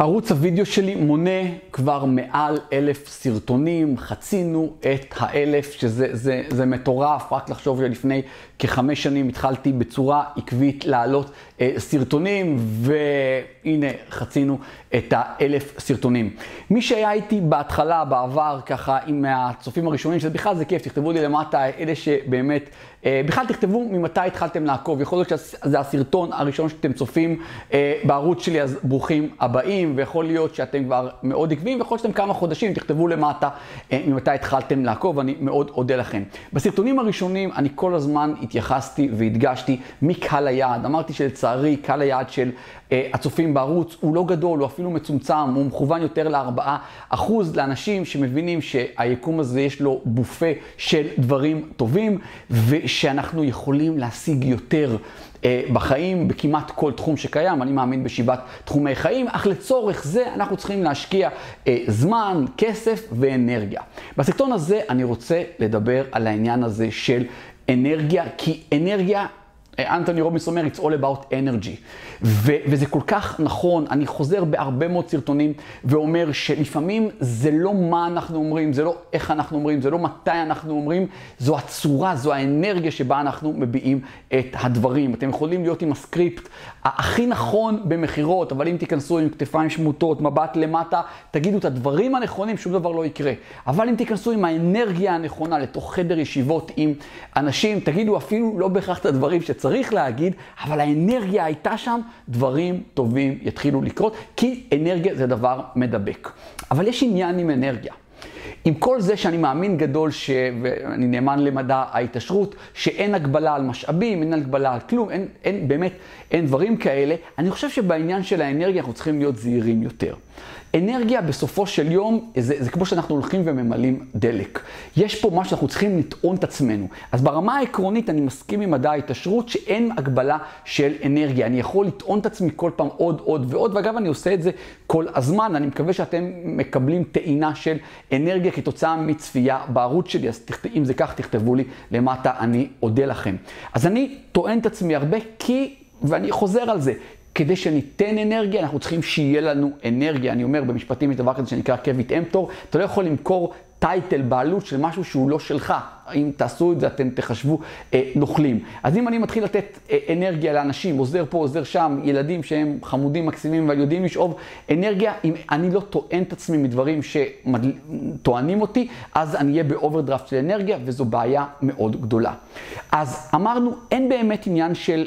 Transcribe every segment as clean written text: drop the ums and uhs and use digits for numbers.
ערוץ הוידאו שלי מונה כבר מעל 1,000 סרטונים, חצינו את ה-1,000, שזה מטורף. רק לחשוב שלפני כ5 שנים התחלתי בצורה עקבית לעלות סרטונים, והנה חצינו את ה-1,000 סרטונים. מי שהיה איתי בהתחלה, בעבר, ככה עם הצופים הראשונים, שזה בכלל זה כיף, תכתבו לי למטה, אלה שבאמת, בכלל תכתבו ממתי התחלתם לעקוב, יכול להיות שזה הסרטון הראשון שאתם צופים בערוץ שלי, אז ברוכים הבאים, ויכול להיות שאתם כבר מאוד עקביים, ויכול להיות שאתם כמה חודשים, תכתבו למטה ממתי התחלתם לעקוב, אני מאוד אודה לכם. בסרטונים הראשונים אני כל הזמן התייחסתי והדגשתי מקהל היעד, אמרתי שלצערי קהל היעד של הצופים בערוץ הוא לא גדול, הוא אפילו מצומצם, הוא מכוון יותר ל4% לאנשים שמבינים שהיקום הזה יש לו בופה של דברים טובים, ושאנחנו יכולים להשיג יותר בחיים, בכמעט כל תחום שקיים. אני מאמין ב7 תחומי חיים, אך לצורך זה אנחנו צריכים להשקיע זמן, כסף ואנרגיה. בסרטון הזה אני רוצה לדבר על העניין הזה של אנרגיה, כי אנרגיה, אנתוני רובינס אומר, it's all about energy. וזה כל כך נכון, אני חוזר בהרבה מאוד סרטונים ואומר שלפעמים זה לא מה אנחנו אומרים, זה לא איך אנחנו אומרים, זה לא מתי אנחנו אומרים, זו הצורה, זו האנרגיה שבה אנחנו מביעים את הדברים. אתם יכולים להיות עם הסקריפט הכי נכון במחירות, אבל אם תיכנסו עם כתפיים שמוטות, מבט למטה, תגידו את הדברים הנכונים, שום דבר לא יקרה. אבל אם תיכנסו עם האנרגיה הנכונה לתוך חדר ישיבות עם אנשים, תגידו אפילו לא בהכרח את הדברים שצריך להגיד, אבל האנרגיה הייתה שם, דברים טובים יתחילו לקרות, כי אנרגיה זה דבר מדבק. אבל יש עניין עם אנרגיה. עם כל זה שאני מאמין גדול, ואני נאמן למדע ההתעשרות, שאין הגבלה על משאבים, אין הגבלה על כלום, אין דברים כאלה. אני חושב שבעניין של האנרגיה אנחנו צריכים להיות זהירים יותר. אנרגיה בסופו של יום זה כמו שאנחנו הולכים וממלאים דלק. יש פה מה שאנחנו צריכים לטעון את עצמנו. אז ברמה העקרונית אני מסכים עם מדע ההתעשרות שאין הגבלה של אנרגיה. אני יכול לטעון את עצמי כל פעם עוד ועוד, ואגב אני עושה את זה כל הזמן. אני מקווה שאתם מקבלים טעינה של אנרגיה כתוצאה מצפייה בערוץ שלי, אז אם זה כך תכתבו לי למטה, אני אודה לכם. אז אני טוען את עצמי הרבה כי, ואני חוזר על זה, כדי שניתן אנרגיה, אנחנו צריכים שיהיה לנו אנרגיה. אני אומר במשפטים יש דבר כזה שנקרא קווית אמפטור, אתה לא יכול למכור טייטל בעלות של משהו שהוא לא שלך. אם תעשו את זה אתם תחשבו נוכלים. אז אם אני מתחיל לתת אנרגיה לאנשים, עוזר פה, עוזר שם, ילדים שהם חמודים, מקסימים ויודעים לשאוב אנרגיה, אם אני לא טוען את עצמי מדברים שטוענים אותי, אז אני אהיה באוברדרפט של אנרגיה, וזו בעיה מאוד גדולה. אז אמרנו, אין באמת עניין של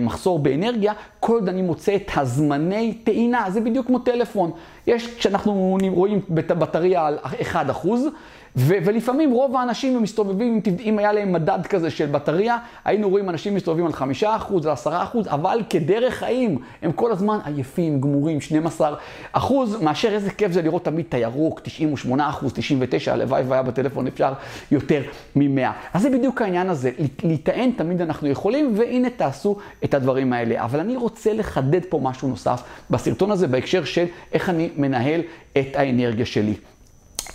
מחסור באנרגיה, כל עוד אני מוצא את הזמני טעינה. זה בדיוק כמו טלפון. יש, כשאנחנו רואים בטריה על 1%, ולפעמים רוב האנשים מסתובבים, אם היה להם מדד כזה של בטריה, היינו רואים אנשים מסתובבים על 5%, על 10%, אבל כדרך חיים הם כל הזמן עייפים, גמורים, 12%, מאשר איזה כיף זה לראות תמיד את הירוק, 98%, 99%, הלוואי והיה בטלפון אפשר יותר מ100. אז זה בדיוק העניין הזה, להיטען תמיד אנחנו יכולים, והנה תעשו את הדברים האלה. אבל אני רוצה לחדד פה משהו נוסף בסרטון הזה, בהקשר של איך אני מנהל את האנרגיה שלי.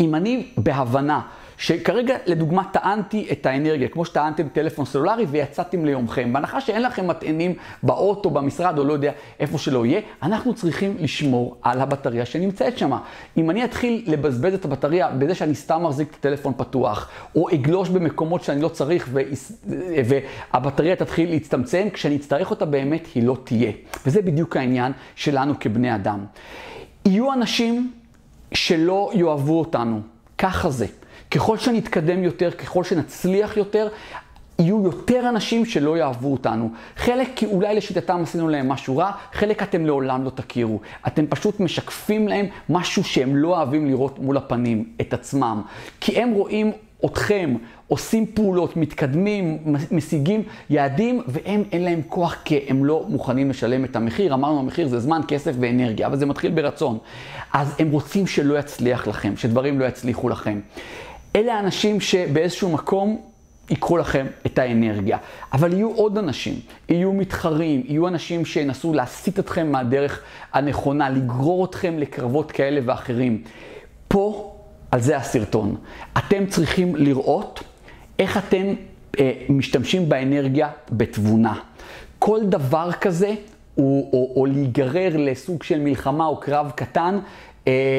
אם אני בהבנה שכרגע לדוגמה טענתי את האנרגיה, כמו שטענתם טלפון סלולרי ויצאתם ליומכם, בהנחה שאין לכם מטענים באוטו, במשרד או לא יודע איפה שלא יהיה, אנחנו צריכים לשמור על הבטריה שנמצאת שם. אם אני אתחיל לבזבז את הבטריה בזה שאני סתם מחזיק את הטלפון פתוח, או אגלוש במקומות שאני לא צריך והבטריה תתחיל להצטמצם, כשאני אצטרך אותה באמת היא לא תהיה. וזה בדיוק העניין שלנו כבני אדם. יהיו אנשים שלא יאהבו אותנו, ככה זה. ככל שנתקדם יותר, ככל שנצליח יותר, יהיו יותר אנשים שלא יאהבו אותנו. חלק כי אולי לשיטתם עשינו להם משהו רע, חלק אתם לעולם לא תכירו. אתם פשוט משקפים להם משהו שהם לא אוהבים לראות מול הפנים, את עצמם. כי הם רואים אתכם עושים פעולות, מתקדמים, משיגים יעדים, והם אין להם כוח כי הם לא מוכנים לשלם את המחיר. אמרנו, המחיר זה זמן, כסף ואנרגיה, אבל זה מתחיל ברצון. אז הם רוצים שלא יצליח לכם, שדברים לא יצליחו לכם. אלה האנשים שבאיזשהו מקום יקחו לכם את האנרגיה. אבל יהיו עוד אנשים, יהיו מתחרים, יהיו אנשים שינסו להסיט אתכם מהדרך הנכונה, לגרור אתכם לקרבות כאלה ואחרים. פה, על זה הסרטון. אתם צריכים לראות איך אתם משתמשים באנרגיה בתבונה. כל דבר כזה או להיגרר לסוג של מלחמה או קרב קטן,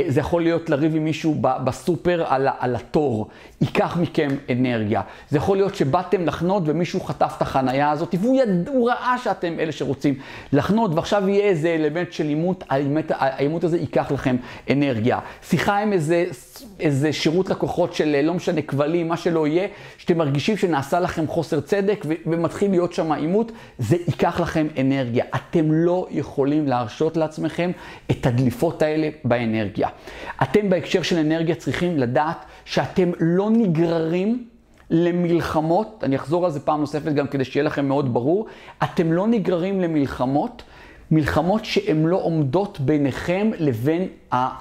זה יכול להיות לריב עם מישהו בסופר על התור, ייקח מכם אנרגיה. זה יכול להיות שבאתם לחנות ומישהו חטף את החנייה הזאת, והוא ראה שאתם אלה שרוצים לחנות, ועכשיו יהיה איזה אלמנט של עימות, העימות הזה ייקח לכם אנרגיה. שיחה עם איזה שירות לקוחות של לא משנה כבלים, מה שלא יהיה, שאתם מרגישים שנעשה לכם חוסר צדק ומתחיל להיות שם עימות, זה ייקח לכם אנרגיה. אתם לא יכולים להרשות לעצמכם את הדליפות האלה באנרגיה. אתם בהקשר של אנרגיה צריכים לדעת שאתם לא נגררים למלחמות, אני אחזור על זה פעם נוספת גם כדי שיהיה לכם מאוד ברור, אתם לא נגררים למלחמות, מלחמות שהן לא עומדות ביניכם לבין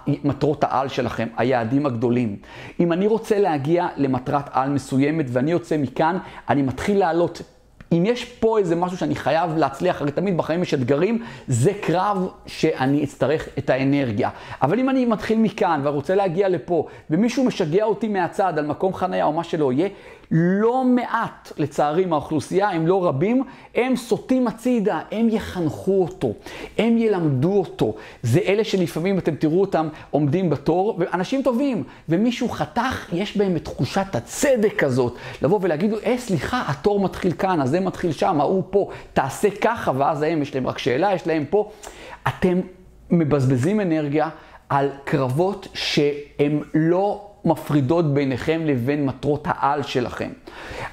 מטרות העל שלכם, היעדים הגדולים. אם אני רוצה להגיע למטרת על מסוימת ואני יוצא מכאן, אני מתחיל לעלות. אם יש פה איזה משהו שאני חייב להצליח, הרי תמיד בחיים יש אתגרים, זה קרב שאני אצטרך את האנרגיה. אבל אם אני מתחיל מכאן ורוצה להגיע לפה, ומישהו משגע אותי מהצד על מקום חניה או מה שלא יהיה, לא מעט לצערי מהאוכלוסייה, הם לא רבים, הם סוטים הצידה, הם יחנכו אותו, הם ילמדו אותו. זה אלה שלפעמים אתם תראו אותם עומדים בתור, ואנשים טובים, ומישהו חתך, יש בהם את תחושת הצדק הזאת, לבוא ולהגידו, סליחה, התור מתחיל כאן, אז זה מתחיל שם, הוא פה, תעשה ככה, ואז הם, יש להם רק שאלה, יש להם פה. אתם מבזבזים אנרגיה על קרבות שהם לא מפרידות ביניכם לבין מטרות העל שלכם.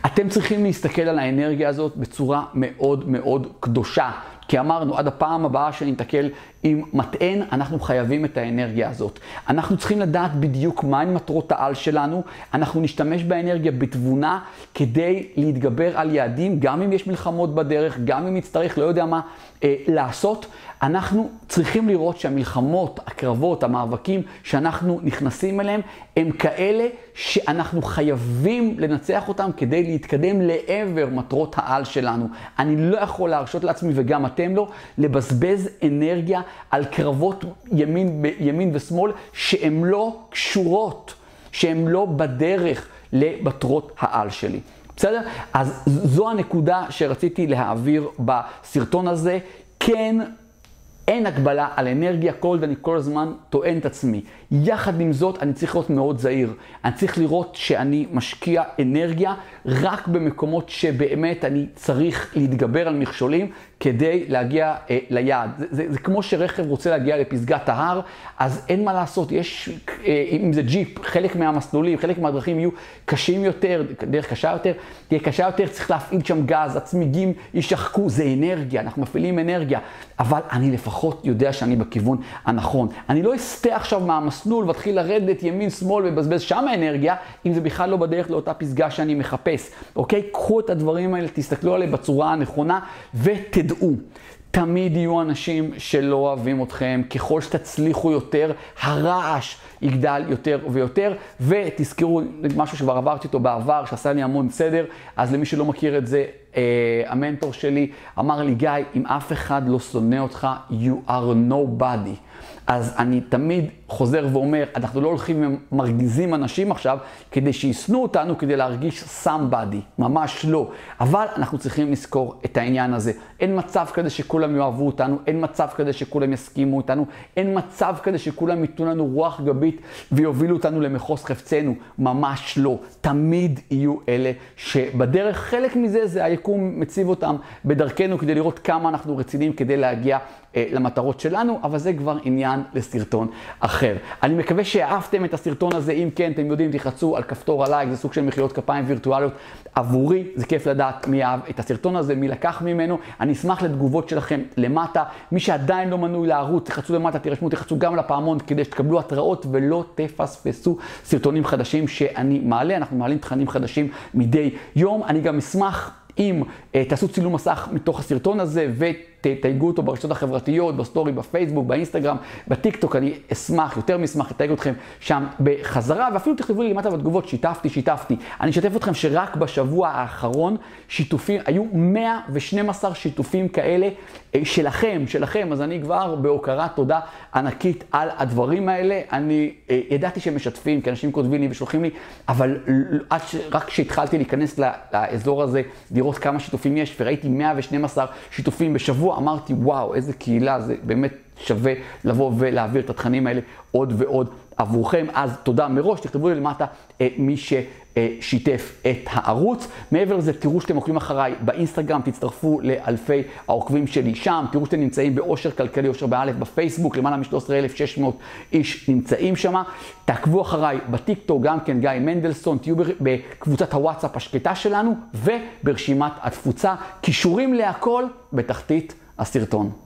אתם צריכים להסתכל על האנרגיה הזאת בצורה מאוד מאוד קדושה. כי אמרנו, עד הפעם הבאה שנתקל עם מטען, אנחנו חייבים את האנרגיה הזאת. אנחנו צריכים לדעת בדיוק מהן מטרות העל שלנו, אנחנו נשתמש באנרגיה בתבונה כדי להתגבר על יעדים, גם אם יש מלחמות בדרך, גם אם נצטרך, לא יודע מה לעשות. אנחנו צריכים לראות שהמלחמות, הקרבות, המאבקים שאנחנו נכנסים אליהם, הם כאלה שאנחנו חייבים לנצח אותם כדי להתקדם לעבר מטרות העל שלנו. אני לא יכול להרשות לעצמי, וגם אתם לא, לבזבז אנרגיה על קרבות ימין ושמאל שהן לא קשורות, שהן לא בדרך למטרות העל שלי. בסדר? אז זו הנקודה שרציתי להעביר בסרטון הזה. כן, אין הגבלה על אנרגיה, כל אני כל הזמן טוען את עצמי. יחד עם זאת, אני צריך להיות מאוד זהיר. אני צריך לראות שאני משקיע אנרגיה רק במקומות שבאמת אני צריך להתגבר על מכשולים כדי להגיע ליעד. זה כמו שרכב רוצה להגיע לפסגת ההר, אז אין מה לעשות. יש, אם זה ג'יפ, חלק מהמסלולים, חלק מהדרכים יהיו קשים יותר, דרך קשה יותר, תהיה קשה יותר, צריך להפעיל שם גז, הצמיגים ישחקו, זה אנרגיה, אנחנו מפעילים אנרגיה. אבל אני לפחות יודע שאני בכיוון הנכון. אני לא אסתה עכשיו מהמסלול ותחיל לרדת ימין שמאל ובזבז שם האנרגיה, אם זה בכלל לא בדרך לאותה פסגה שאני מחפש. אוקיי? קחו את הדברים האלה, תסתכלו עליהם בצורה הנכונה ותדעו. תמיד יהיו אנשים שלא אוהבים אתכם, ככל שתצליחו יותר, הרעש יגדל יותר ויותר, ותזכרו משהו שכבר עברתי אותו בעבר, שעשה לי המון סדר, אז למי שלא מכיר את זה, המנטור שלי אמר לי, גיא, אם אף אחד לא שונא אותך, you are nobody. אז אני תמיד חוזר ואומר, אנחנו לא הולכים ומרגיזים אנשים עכשיו, כדי שיסנו אותנו, כדי להרגיש somebody, ממש לא. אבל אנחנו צריכים לזכור את העניין הזה. אין מצב כדי שכולם יאהבו אותנו, אין מצב כדי שכולם יסכימו אותנו, אין מצב כדי שכולם ייתנו לנו רוח גבית ויובילו אותנו למחוז חפצנו, ממש לא. תמיד יהיו אלה שבדרך, חלק מזה זה היקום מציב אותם בדרכנו, כדי לראות כמה אנחנו רצינים כדי להגיע למטרות שלנו, אבל זה כבר עניין לסרטון אחר. אני מקווה שאהבתם את הסרטון הזה, אם כן, אתם יודעים, תחצו על כפתור הלייק, זה סוג של מחיאות כפיים וירטואליות עבורי, זה כיף לדעת מי אהב את הסרטון הזה, מי לקח ממנו, אני אשמח לתגובות שלכם למטה, מי שעדיין לא מנוי לערוץ, תחצו למטה, תירשמו, תחצו גם לפעמון כדי שתקבלו התראות ולא תפספסו סרטונים חדשים שאני מעלה, אנחנו מעלים תכנים חדשים מדי יום, אני גם אשמח אם תעשו צילום מסך מתוך הסרטון הזה ותתייגו אותו ברשתות החברתיות, בסטורי, בפייסבוק, באינסטגרם, בטיקטוק, אני אשמח, יותר משמח לתייג אתכם שם בחזרה, ואפילו תכתבו לי למטה בתגובות, שיתפתי. אני אשתף אתכם שרק בשבוע האחרון שיתופים, היו 112 שיתופים כאלה שלכם, אז אני כבר בהוקרת תודה ענקית על הדברים האלה. אני ידעתי שהם משתפים, כי אנשים כותבים לי ושולחים לי, אבל רק כשהתחלתי להיכנס לאזור הזה, לראות כמה שיתופים יש, וראיתי 112 שיתופים בשבוע, פה אמרתי, וואו, איזה קהילה, זה באמת שווה לבוא ולהעביר את התכנים האלה עוד ועוד עבורכם. אז תודה מראש, תכתבו לי למטה מי ששיתף את הערוץ. מעבר לזה, תראו שאתם עוקבים אחריי באינסטגרם, תצטרפו לאלפי העוקבים שלי שם, תראו שאתם נמצאים באושר כלכלי, אושר באלף, בפייסבוק, למעלה מ-13,600 איש נמצאים שם. תעקבו אחריי בטיקטוק, גם כן גיא מנדלסון, תהיו בקבוצת הוואטסאפ השקטה שלנו וברשימת התפוצה. קישורים להכל בתחתית הסרטון.